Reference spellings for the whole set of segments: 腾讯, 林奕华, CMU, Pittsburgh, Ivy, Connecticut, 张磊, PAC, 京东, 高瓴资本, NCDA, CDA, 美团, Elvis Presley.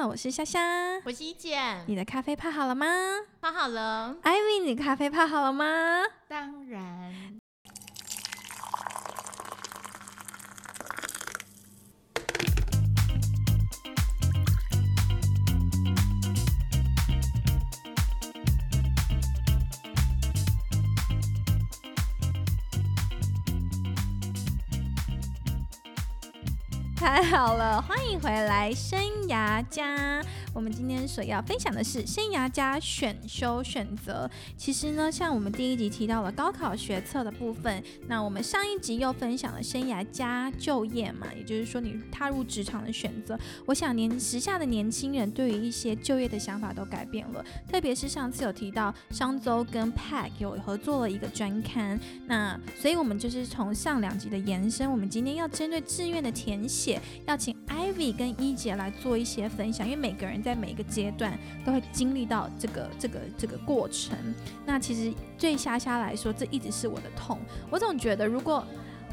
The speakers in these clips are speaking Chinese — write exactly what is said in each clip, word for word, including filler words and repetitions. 好，我是夏夏，我是一简。你的咖啡泡好了吗？泡好了。Ivy， 你咖啡泡好了吗？当然。太好了，欢迎回来生涯家。我们今天所要分享的是生涯家选修选择。其实呢，像我们第一集提到了高考学测的部分，那我们上一集又分享了生涯家就业嘛，也就是说你踏入职场的选择。我想年时下的年轻人对于一些就业的想法都改变了，特别是上次有提到商周跟 P A C 有合作了一个专刊，那所以我们就是从上两集的延伸，我们今天要针对志愿的填写，要请 Ivy 跟一姐来做一些分享，因为每个人在每一个阶段都会经历到这个这个这个过程。那其实对夏夏来说，这一直是我的痛。我总觉得如果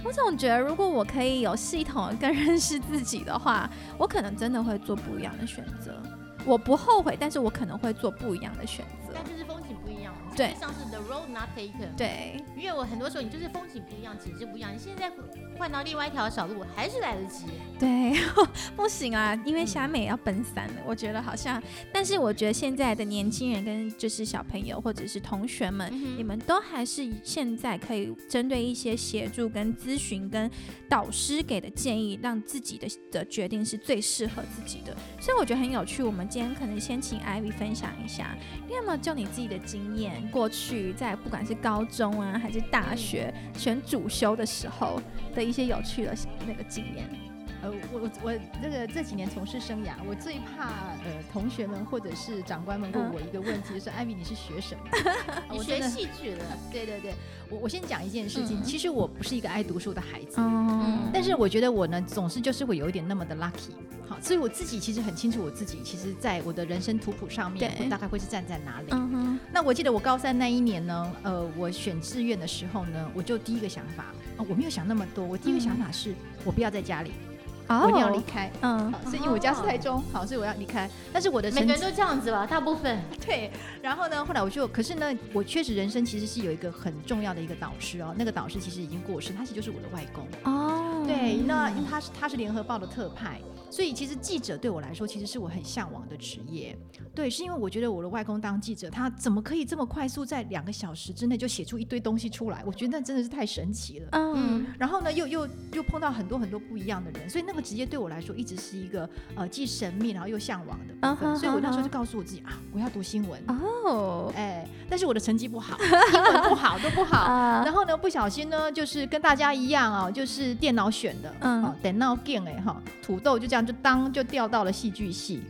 我总觉得如果我可以有系统的更认识自己的话，我可能真的会做不一样的选择。我不后悔，但是我可能会做不一样的选择。那就是风景不一样，对，像是 the road not taken。对，因为我很多时候你就是风景不一样，景致不一样，你现在换到另外一条小路还是来得及。对，不行啊，因为夏美要奔三了，我觉得好像，但是我觉得现在的年轻人跟就是小朋友或者是同学们，嗯、你们都还是现在可以针对一些协助跟咨询跟导师给的建议，让自己 的, 的决定是最适合自己的。所以我觉得很有趣，我们今天可能先请 Ivy 分享一下，你有没有就你自己的经验，过去在不管是高中啊还是大学选主修的时候的一些有趣的那个经验？呃、我, 我这个这几年从事生涯，我最怕呃同学们或者是长官们问我一个问题，就是艾米你是学什么？你学戏剧的？对对对，我我先讲一件事情，嗯、其实我不是一个爱读书的孩子，嗯、但是我觉得我呢总是就是会有一点那么的 lucky。好，所以我自己其实很清楚，我自己其实在我的人生图谱上面，我大概会是站在哪里。嗯、那我记得我高三那一年呢，呃，我选志愿的时候呢，我就第一个想法，哦、我没有想那么多，我第一个想法是，嗯、我不要在家里。Oh, 我要离开，嗯，好，所以因为我家是台中， oh. 好，所以我要离开。但是我的每个人都这样子吧，大部分对。然后呢，后来我就，可是呢，我确实人生其实是有一个很重要的一个导师哦，那个导师其实已经过世，他其实就是我的外公哦。Oh. 对，那因为他是他是联合报的特派，所以其实记者对我来说其实是我很向往的职业。对，是因为我觉得我的外公当记者，他怎么可以这么快速在两个小时之内就写出一堆东西出来？我觉得那真的是太神奇了。Oh. 嗯，然后呢，又又又碰到很多很多不一样的人，所以那。这个职业对我来说一直是一个呃既神秘然后又向往的部分， uh-huh, uh-huh. 所以我那时候就告诉我自己啊，我要读新闻哦，哎、oh. 欸，但是我的成绩不好，英文不好都不好，uh. 然后呢不小心呢就是跟大家一样啊、哦，就是电脑选的，嗯、uh. 哦，电脑game哎哈，土豆就这样就当就掉到了戏剧系。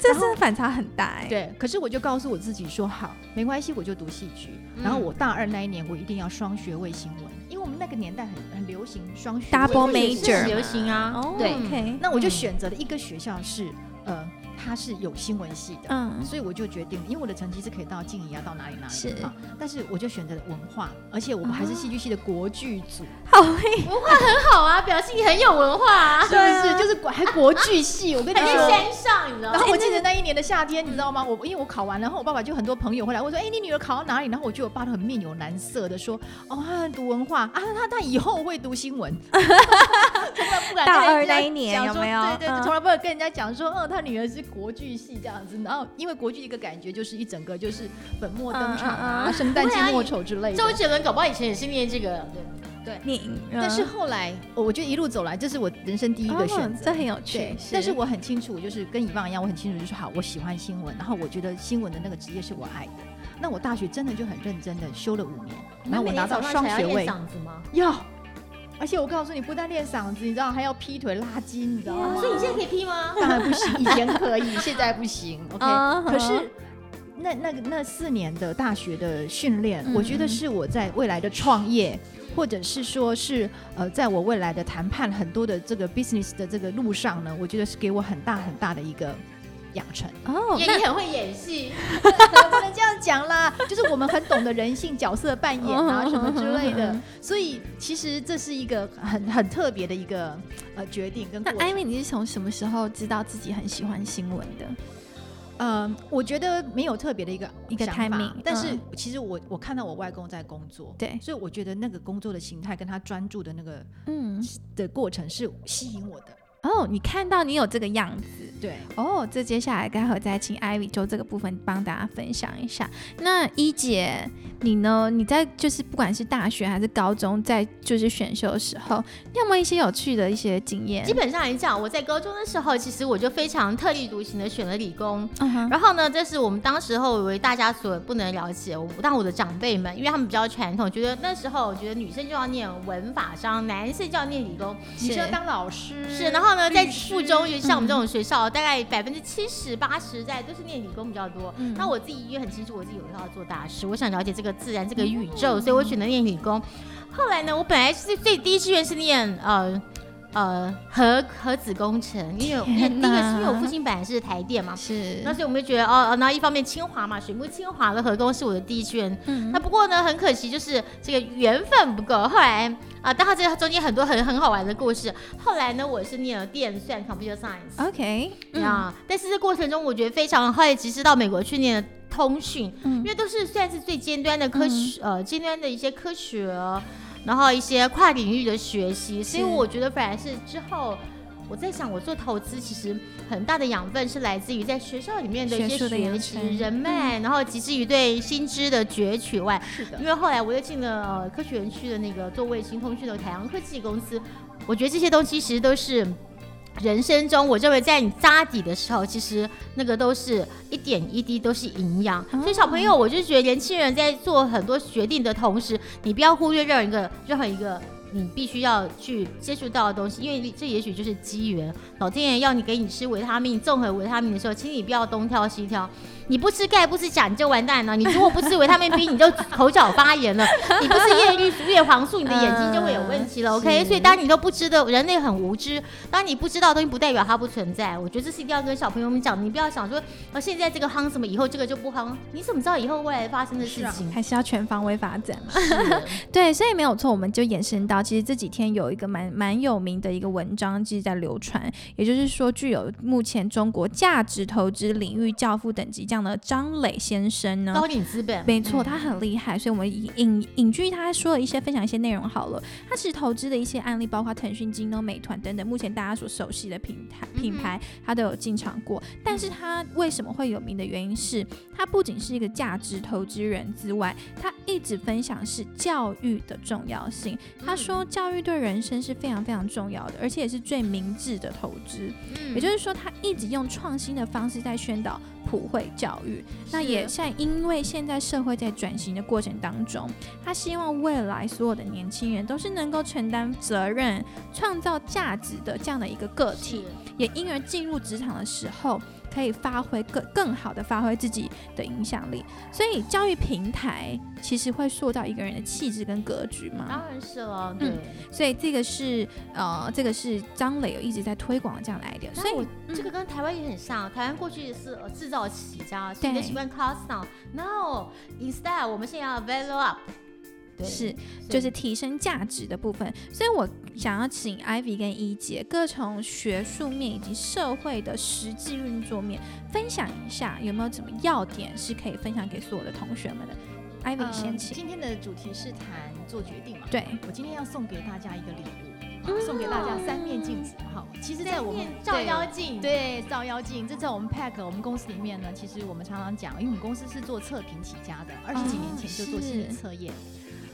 这是反差很大哎、欸，对。可是我就告诉我自己说，好，没关系，我就读戏剧。嗯、然后我大二那一年，我一定要双学位新闻，因为我们那个年代很很流行双学位 double major 流行啊。哦、对、okay ，那我就选择了一个学校是、嗯、呃，它是有新闻系的，嗯，所以我就决定，因为我的成绩是可以到静宜啊，到哪里哪里，是，但是我就选择了文化，而且我们还是戏剧系的国剧组，好、哦，文化很好啊，表示你很有文化啊，是不是？就是还国剧系，我跟你说，还在山上，你知道吗？然后我记得那一年的夏天，你知道吗？我因为我考完了，然后我爸爸就很多朋友会来问说，哎、欸，你女儿考到哪里？然后我觉得我爸都很面有难色的说，哦，他读文化啊，他他以后会读新闻，从来不敢大二那一年有没有？对对，从来不敢跟人家讲说，嗯，他女儿是国剧系这样子，然后因为国剧一个感觉就是一整个就是粉墨登场啊，嗯、生旦净末丑之类的。周杰伦搞不好以前也是念这个，对对。嗯、但是后来，我觉得一路走来，这是我人生第一个选择，哦、这很有趣。但是我很清楚，就是跟以往一样，我很清楚就是好，我喜欢新闻，然后我觉得新闻的那个职业是我爱的。那我大学真的就很认真的修了五年，然后我拿到双学位。要嗓子吗？要。而且我告诉你，不但练嗓子，你知道还要劈腿拉筋，你知道吗？ Yeah. 所以你现在可以劈吗？当然不行，以前可以，现在不行。OK，、uh-huh. 可是那那那四年的大学的训练，嗯、我觉得是我在未来的创业，或者是说是呃，在我未来的谈判很多的这个 business 的这个路上呢，我觉得是给我很大很大的一个养成哦，也很会演戏，不能这样讲啦，就是我们很懂得人性角色扮演啊什么之类的，所以其实这是一个很很特别的一个、呃、决定跟过程。那Ivy你是从什么时候知道自己很喜欢新闻的？嗯，我觉得没有特别的一个一个 timing， 但是其实我、嗯、我看到我外公在工作，对，所以我觉得那个工作的形态跟他专注的那个嗯的过程是吸引我的。哦，你看到你有这个样子，对哦，这接下来待会再请 Ivy 就这个部分帮大家分享一下。那一姐你呢，你在就是不管是大学还是高中，在就是选修的时候，你有没有一些有趣的一些经验？基本上来讲，我在高中的时候其实我就非常特立独行的选了理工、uh-huh. 然后呢，这是我们当时候以为大家所不能了解，我但我的长辈们因为他们比较传统，觉得那时候我觉得女生就要念文法商，男生就要念理工，女生当老师是，然后然后呢，在附中像我们这种学校、嗯、大概百分之七十八十在都是念理工比较多、嗯、那我自己因为很清楚我自己有一套做大师，我想了解这个自然这个宇宙、嗯、所以我选择念理工。后来呢，我本来是最第一志愿是念呃呃核核子工程，因为因为因为我父亲本来是台电嘛，是，那所以我们就觉得哦，那一方面清华嘛，水木清华的核工是我的第一志愿、嗯、那不过呢很可惜就是这个缘分不够，后来啊，但它这中间很多很很好玩的故事。后来呢，我是念了电算 （computer science）。OK， 啊、嗯，但是这过程中我觉得非常后来，其实到美国去念了通讯、嗯，因为都是算是最尖端的科学、嗯，呃，尖端的一些科学，然后一些跨领域的学习。所以我觉得反而是之后。我在想我做投资其实很大的养分是来自于在学校里面的一些学习人脉、嗯、然后及至于对新知的攫取外，是的，因为后来我又进了、呃、科学园区的那个做卫星通讯的台阳科技公司，我觉得这些东西其实都是人生中我认为在你扎底的时候其实那个都是一点一滴都是营养、哦、所以小朋友我就觉得年轻人在做很多决定的同时，你不要忽略任何一个任何一个你必须要去接触到的东西，因为这也许就是机缘，老天爷要你给你吃维他命综合维他命的时候，请你不要东挑西挑，你不吃钙不吃钾你就完蛋了，你如果不吃维他命 B 你就口角发炎了，你不吃叶绿素叶黄素你的眼睛就会有问题了、呃、OK， 所以当你都不知道，人类很无知，当你不知道的东西不代表它不存在，我觉得这是一定要跟小朋友们讲，你不要想说、啊、现在这个夯什么以后这个就不夯，你怎么知道以后未来发生的事情、啊、还是要全方位发展嘛对，所以没有错，我们就延伸到其实这几天有一个 蛮, 蛮有名的一个文章其实在流传，也就是说具有目前中国价值投资领域教父等级这样的张磊先生呢，高瓴资本，没错，他很厉害、嗯、所以我们引引据他说的一些分享一些内容好了，他其实投资的一些案例包括腾讯京东美团等等目前大家所熟悉的品牌品牌他都有进场过，但是他为什么会有名的原因是他不仅是一个价值投资人之外，他一直分享是教育的重要性，他说说教育对人生是非常非常重要的，而且也是最明智的投资、嗯、也就是说他一直用创新的方式在宣导普惠教育，那也像因为现在社会在转型的过程当中，他希望未来所有的年轻人都是能够承担责任创造价值的这样的一个个体，也因而进入职场的时候可以发挥 更, 更好的发挥自己的影响力，所以教育平台其实会塑造一个人的气质跟格局嘛，当然是了，对、嗯、所以这个是呃，这个是张磊有一直在推广这样的 idea， 所以我、嗯、这个跟台湾也很像，台湾过去是、呃、制造起家，所以你习惯 cost down no instead 我们现在要 value up，是就是提升价值的部分，所以我想要请 Ivy 跟一姐各从学术面以及社会的实际运作面分享一下，有没有什么要点是可以分享给所有的同学们的？ Ivy 先请、呃、今天的主题是谈做决定嘛，对，我今天要送给大家一个礼物、嗯、送给大家三面镜子、嗯、好，其实在我们照妖镜，对，照妖镜，这在我们 P A C 我们公司里面呢，其实我们常常讲，因为我们公司是做测评起家的，二十几年前就做心理测验、哦，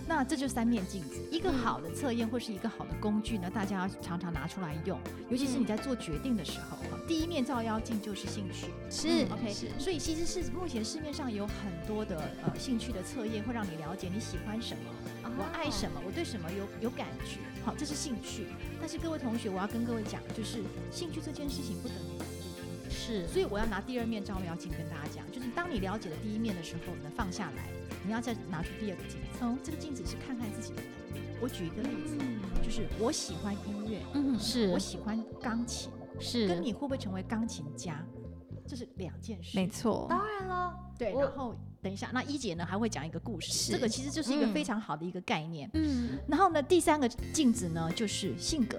那这就是三面镜子，一个好的测验或是一个好的工具呢，大家常常拿出来用，尤其是你在做决定的时候、嗯、第一面照妖镜就是兴趣，是、嗯、OK， 是，所以其实是目前市面上有很多的呃兴趣的测验，会让你了解你喜欢什么，我爱什么，我对什么有有感觉，好，这是兴趣。但是各位同学，我要跟各位讲，就是兴趣这件事情不等于是，所以我要拿第二面照妖镜跟大家讲，就是当你了解了第一面的时候呢，放下来，你要再拿出第二个镜子、哦、这个镜子是看看自己的能力。我举一个例子、嗯、就是我喜欢音乐、嗯、是，我喜欢钢琴，是，跟你会不会成为钢琴家，这是两件事，没错，当然了，对。然后等一下，那一姐呢还会讲一个故事，这个其实就是一个非常好的一个概念。嗯，然后呢，第三个镜子呢就是性格，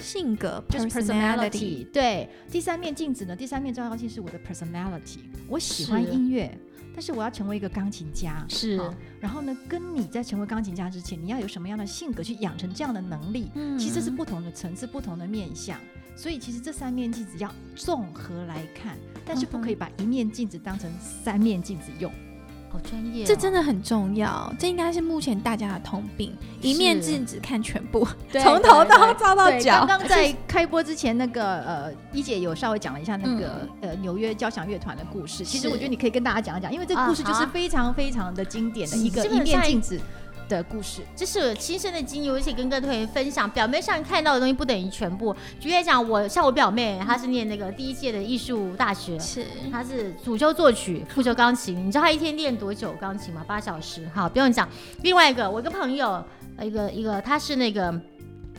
性格就是 personality， 对。第三面镜子呢，第三面照妖镜是我的 personality， 我喜欢音乐。但是我要成为一个钢琴家，是、哦、然后呢跟你在成为钢琴家之前你要有什么样的性格去养成这样的能力、嗯、其实是不同的层次不同的面向，所以其实这三面镜子要综合来看，但是不可以把一面镜子当成三面镜子用、嗯、好专业、哦、这真的很重要，这应该是目前大家的通病，一面镜子看全部从头到照到脚。刚刚在开播之前那个呃一姐有稍微讲了一下那个、嗯、呃纽约交响乐团的故事，其实我觉得你可以跟大家讲一讲，因为这个故事就是非常非常的经典的一个一面镜子的故事，这是我亲身的经历，我一起跟各位同学分享。表面上看到的东西不等于全部。举例来讲，我像我表妹，她是念那个第一届的艺术大学，是，她是主修作曲，副修钢琴。你知道她一天练多久钢琴吗？八小时。好，不用讲。另外一个，我一个朋友，一个一个，他是那个，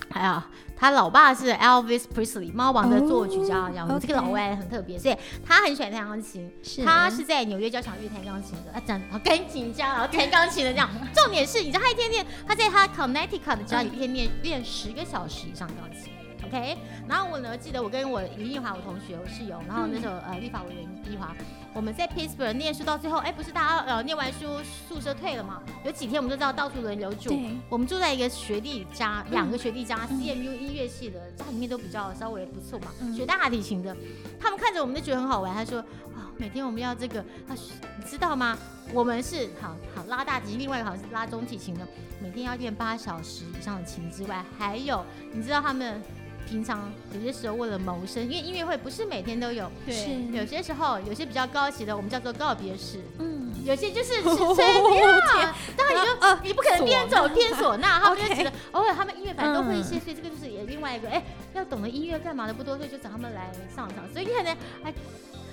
哎呀。他老爸是 Elvis Presley 猫王的作曲家，这样、oh, okay. 这个老外很特别，所以他很喜欢弹钢琴，是他是在纽约交响乐弹钢琴的，他讲好钢琴家，然后弹钢琴的这样。重点是，你知道他一天练，他在他 Connecticut 的家里一天练练十个小时以上钢琴。OK， 然后我呢记得我跟我林奕华我同学我室友，然后那时候、嗯、呃立法委员奕华，我们在 Pittsburgh 念书到最后，哎不是大家呃念完书宿舍退了嘛，有几天我们就知道到处轮流住，我们住在一个学弟家、嗯、两个学弟家、嗯、C M U 音乐系的家里面都比较稍微不错嘛、嗯、学大提琴的，他们看着我们就觉得很好玩，他说啊、哦、每天我们要这个啊你知道吗，我们是好好拉大提琴，另外一个好像是拉中提琴的，每天要练八小时以上的琴之外，还有你知道他们平常有些时候为了谋生，因为音乐会不是每天都有，对，有些时候有些比较高级的，我们叫做告别式，嗯，有些就是吹呀，当然你就、呃、你不可能边走边唢呐，他们就觉得偶尔他们音乐反正都会一些，所以这个就是也另外一个，哎，要懂得音乐干嘛的不多，所以就找他们来上场，所以你可能哎。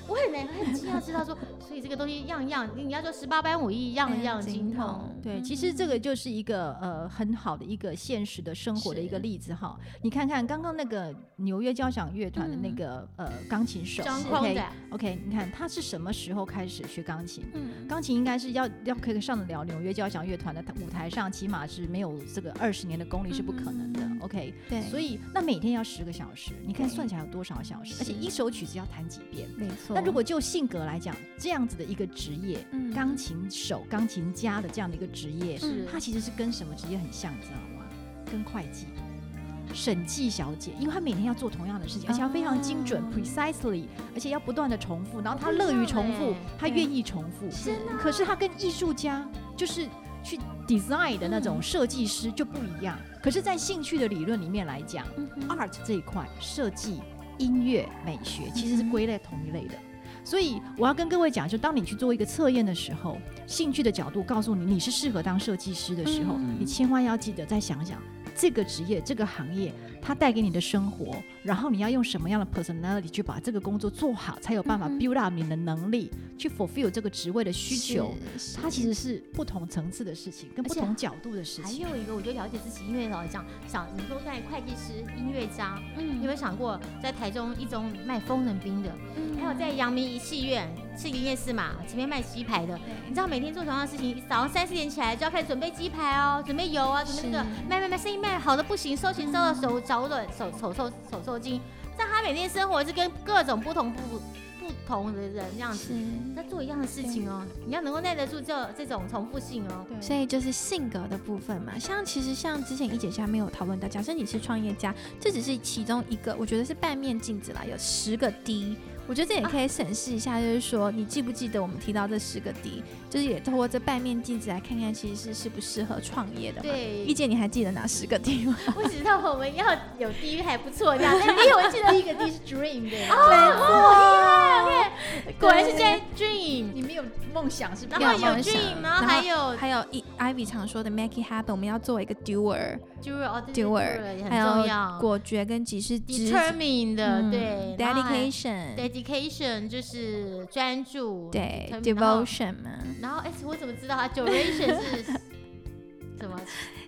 我很难很惊讶知道说，所以这个东西样样，你要说十八般武艺样样精通、嗯。对，其实这个就是一个呃很好的一个现实的生活的一个例子哈。你看看刚刚那个纽约交响乐团的那个、嗯、呃钢琴手 ，OK OK， 你看他是什么时候开始学钢琴？嗯，钢琴应该是要要可以上得了纽约交响乐团的舞台上，起码是没有这个二十年的功力是不可能的。嗯、OK， 对，所以那每天要十个小时，你看算起来有多少小时？而且一首曲子要弹几遍？没错。如果就性格来讲，这样子的一个职业，钢、嗯、琴手、钢琴家的这样的一个职业，它其实是跟什么职业很像，你知道吗？跟会计、审计小姐，因为她每天要做同样的事情，而且要非常精准、嗯、precisely， 而且要不断的重复，然后她乐于重复，她愿意重复。是可是她跟艺术家，就是去 design 的那种设计师就不一样。嗯、可是，在兴趣的理论里面来讲、嗯、，art 这一块，设计、音乐、美学其实是归类同一类的。所以我要跟各位讲，就当你去做一个测验的时候，兴趣的角度告诉你你是适合当设计师的时候，嗯嗯你千万要记得再想想这个职业这个行业它带给你的生活，然后你要用什么样的 personality 去把这个工作做好，才有办法 build up 你的能力、嗯、去 fulfill 这个职位的需求，它其实是不同层次的事情跟不同角度的事情。还有一个我觉得了解自己，因为老实讲想你都在会计师音乐家、嗯、你有没有想过在台中一中卖风能冰的、嗯、还有在阳明一戏院士林夜市嘛前面卖鸡排的，你知道每天做同样的事情，早上三四点起来就要开始准备鸡排哦，准备油啊，准备那个卖卖卖生意卖好的不行，收钱收到手脚软手手手手抽筋，但他每天生活是跟各种不同不不同的人这样子，在做一样的事情哦，你要能够耐得住这这种重复性哦。所以就是性格的部分嘛，像其实像之前一姐下面有讨论到，假设你是创业家，这只是其中一个，我觉得是半面镜子啦，有十个 D。我觉得这也可以审视一下，就是说你记不记得我们提到这十个 D， 就是也透过这半面镜子来看看，其实是适不适合创业的嘛。对，一姐你还记得哪十个 D 吗？我只知道我们要有 D 还不错这样，但D我记得第一个 D 是 Dream 对吧？哦，厉害，果然是在 Dream， 你们有梦想是吧？然后有 Dream， 然后还有还有 Ivy 常说的 Make it happen， 我们要做一个 Doer。Doer 还有果决跟及时 Determined 的、嗯、对 Dedication Dedication 就是专注，对 Devotion 嘛，然后哎我怎么知道啊？Duration 是什么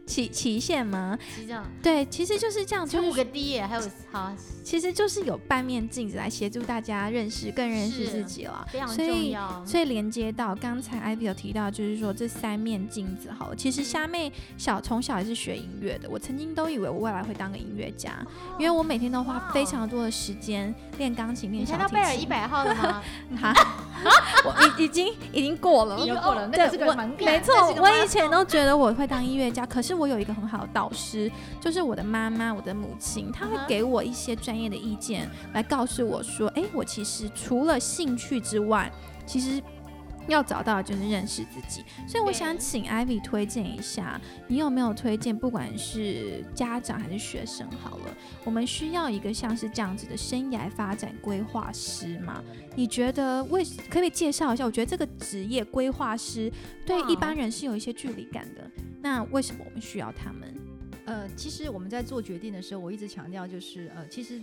期期限吗？是这样。对，其实就是这样，就五个 D 耶，还有好，其实就是有半面镜子来协助大家认识，更认识自己了，非常重要。所以，所以连接到刚才 Ivy 有提到，就是说这三面镜子好了。其实虾妹小从小也是学音乐的，我曾经都以为我未来会当个音乐家，哦、因为我每天都花非常多的时间练钢琴、练小提琴。你看到贝尔一百号了吗？哈我已已经已经过了，已经过了，那个是个门槛。没错，我以前都觉得我会当音乐家，可是我有一个很好的导师，就是我的妈妈，我的母亲，她会给我一些专业的意见，来告诉我说，哎，我其实除了兴趣之外，其实要找到的就是认识自己。所以我想请 Ivy 推荐一下，你有没有推荐，不管是家长还是学生好了，我们需要一个像是这样子的生涯发展规划师吗？你觉得为可不可以介绍一下？我觉得这个职业规划师对一般人是有一些距离感的，那为什么我们需要他们？呃，其实我们在做决定的时候，我一直强调就是呃，其实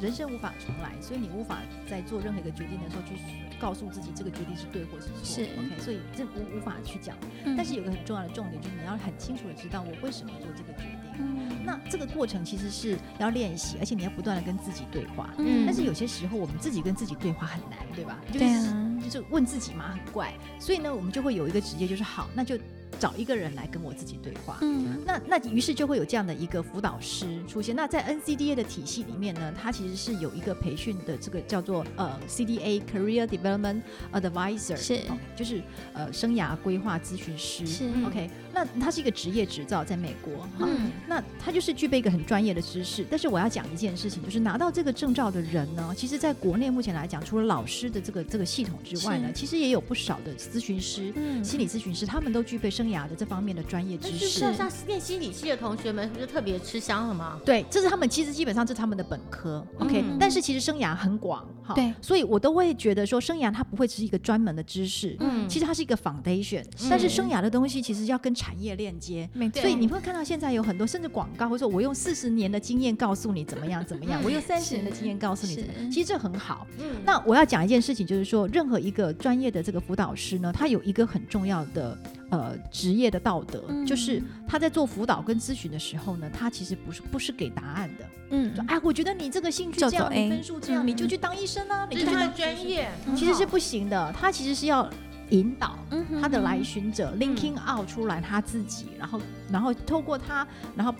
人生无法重来，所以你无法在做任何一个决定的时候去告诉自己这个决定是对或是错，是 OK， 所以这 无, 无法去讲、嗯、但是有个很重要的重点，就是你要很清楚的知道我为什么做这个决定、嗯、那这个过程其实是要练习，而且你要不断的跟自己对话、嗯、但是有些时候我们自己跟自己对话很难，对吧？就是、对啊，就是问自己嘛，很怪，所以呢我们就会有一个职业，就是好，那就找一个人来跟我自己对话、嗯、那那于是就会有这样的一个辅导师出现。那在 N C D A 的体系里面呢，它其实是有一个培训的，这个叫做、呃、C D A Career Development Advisor， 是、okay， 就是、呃、生涯规划咨询师，是 OK， 那它是一个职业执照，在美国、嗯、那它就是具备一个很专业的知识。但是我要讲一件事情，就是拿到这个证照的人呢，其实在国内目前来讲，除了老师的这个这个系统之外呢，其实也有不少的咨询师、嗯、心理咨询师，他们都具备生涯的这方面的专业知识。但是像念心理系的同学们是不是特别吃香了吗？对，这是他们，其实基本上这是他们的本科、嗯、OK， 但是其实生涯很广，对，所以我都会觉得说生涯它不会只是一个专门的知识、嗯、其实它是一个 foundation， 但是生涯的东西其实要跟产业链接，所以你会看到现在有很多甚至广告，或者我用四十年的经验告诉你怎么样怎么样、嗯、我用三十年的经验告诉你怎么样，其实这很好、嗯、那我要讲一件事情，就是说任何一个专业的这个辅导师呢，他有一个很重要的呃，职业的道德、嗯、就是他在做辅导跟咨询的时候呢，他其实不是不是给答案的。嗯，哎，我觉得你这个兴趣这样，你分数这样、嗯，你就去当医生啊，你就去当专业，其实是不行的。他其实是要引导他的来询者、嗯、linking out 出来他自己，然后然后透过他，然后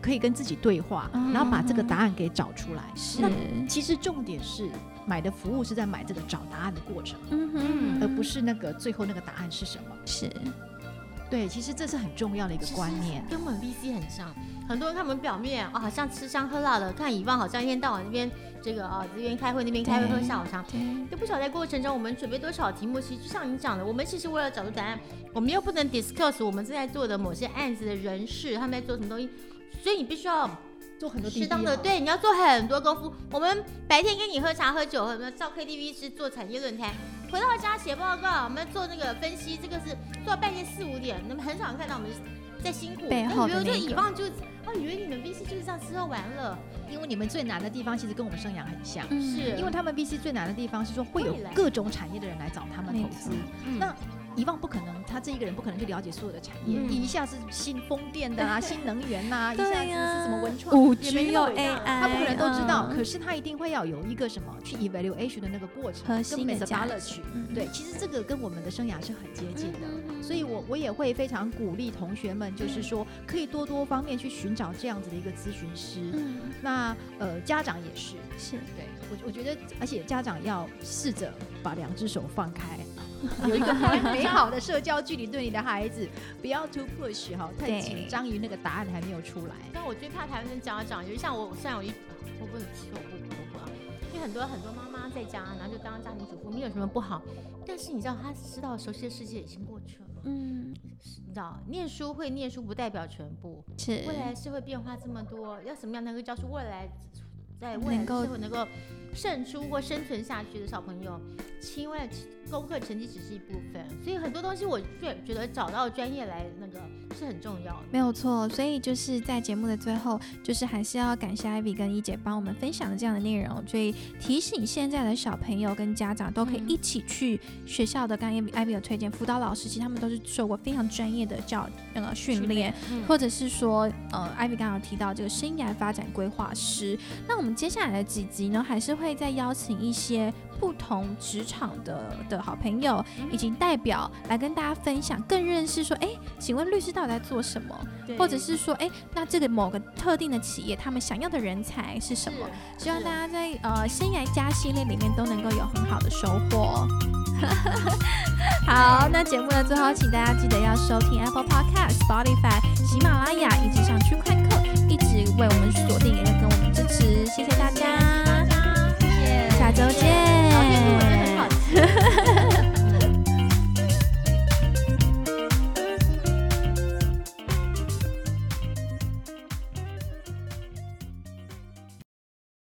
可以跟自己对话，嗯、然后把这个答案给找出来。是，那其实重点是。买的服务是在买这个找答案的过程、嗯哼，而不是那个最后那个答案是什么。是，对，其实这是很重要的一个观念，跟我们 V C 很像。很多人看我们表面、哦、好像吃香喝辣的，看以往好像一天到晚那边这个啊、哦、这边开会那边开会喝下午茶，就不晓得在过程中我们准备多少题目。其实就像你讲的，我们其实为了找出答案，我们又不能 discuss 我们正在做的某些案子的人士他们在做什么东西，所以你必须要。做很多适当的，对，你要做很多功夫。我们白天跟你喝茶喝酒，我们到 K T V 是做产业论坛，回到家写报告，我们做那个分析，这个是做到半夜四五点，你们很少看到我们在辛苦。背后的那个。以往就哦，以为你们 V C 就是这样吃喝玩乐，因为你们最难的地方其实跟我们生涯很像，嗯、是因为他们 V C 最难的地方是说会有各种产业的人来找他们投资，嗯、那。以往不可能，他这一个人不可能去了解所有的产业，嗯、一下是新风电的啊，新能源啊，一下子是什么文创，也没有 A I， 他不可能都知道、嗯。可是他一定会要有一个什么去 evaluation 的那个过程，核心的价值、嗯。对，其实这个跟我们的生涯是很接近的，嗯、所以我我也会非常鼓励同学们，就是说、嗯、可以多多方面去寻找这样子的一个咨询师。嗯、那呃，家长也是，是对我我觉得，而且家长要试着把两只手放开。有一个美好的社交距离，对你的孩子不要 too push 哈，太紧张于那个答案还没有出来。但我最怕台湾的家长，就像我，像我一，我不能说，我不，我不啊，因为很多很多妈妈在家，然后就当家庭主妇，没有什么不好。但是你知道，他知道熟悉的世界已经过去了。嗯，你知道，念书会念书不代表全部，是未来社会变化这么多，要什么样能够教出未来，在未来社会能够胜出或生存下去的小朋友，因为功课成绩只是一部分，所以很多东西我觉得找到专业来那个是很重要的。没有错，所以就是在节目的最后，就是还是要感谢 Ivy 跟一姐帮我们分享的这样的内容，所以提醒现在的小朋友跟家长都可以一起去学校的，刚刚 Ivy 有推荐辅导老师，其实他们都是受过非常专业的教那个训练，嗯、或者是说呃 Ivy 刚刚有提到这个生涯发展规划师。那我们接下来的几集呢，还是会再邀请一些不同职场 的, 的好朋友以及代表来跟大家分享，更认识说，哎，请问律师到底在做什么，或者是说，哎，那这个某个特定的企业他们想要的人才是什么，希望大家在呃生涯家系列里面都能够有很好的收获。好，那节目的最后请大家记得要收听 Apple Podcast、Spotify、喜马拉雅以及上区块客，一直为我们锁定，也跟我们支持，谢谢大家，谢谢，下周见。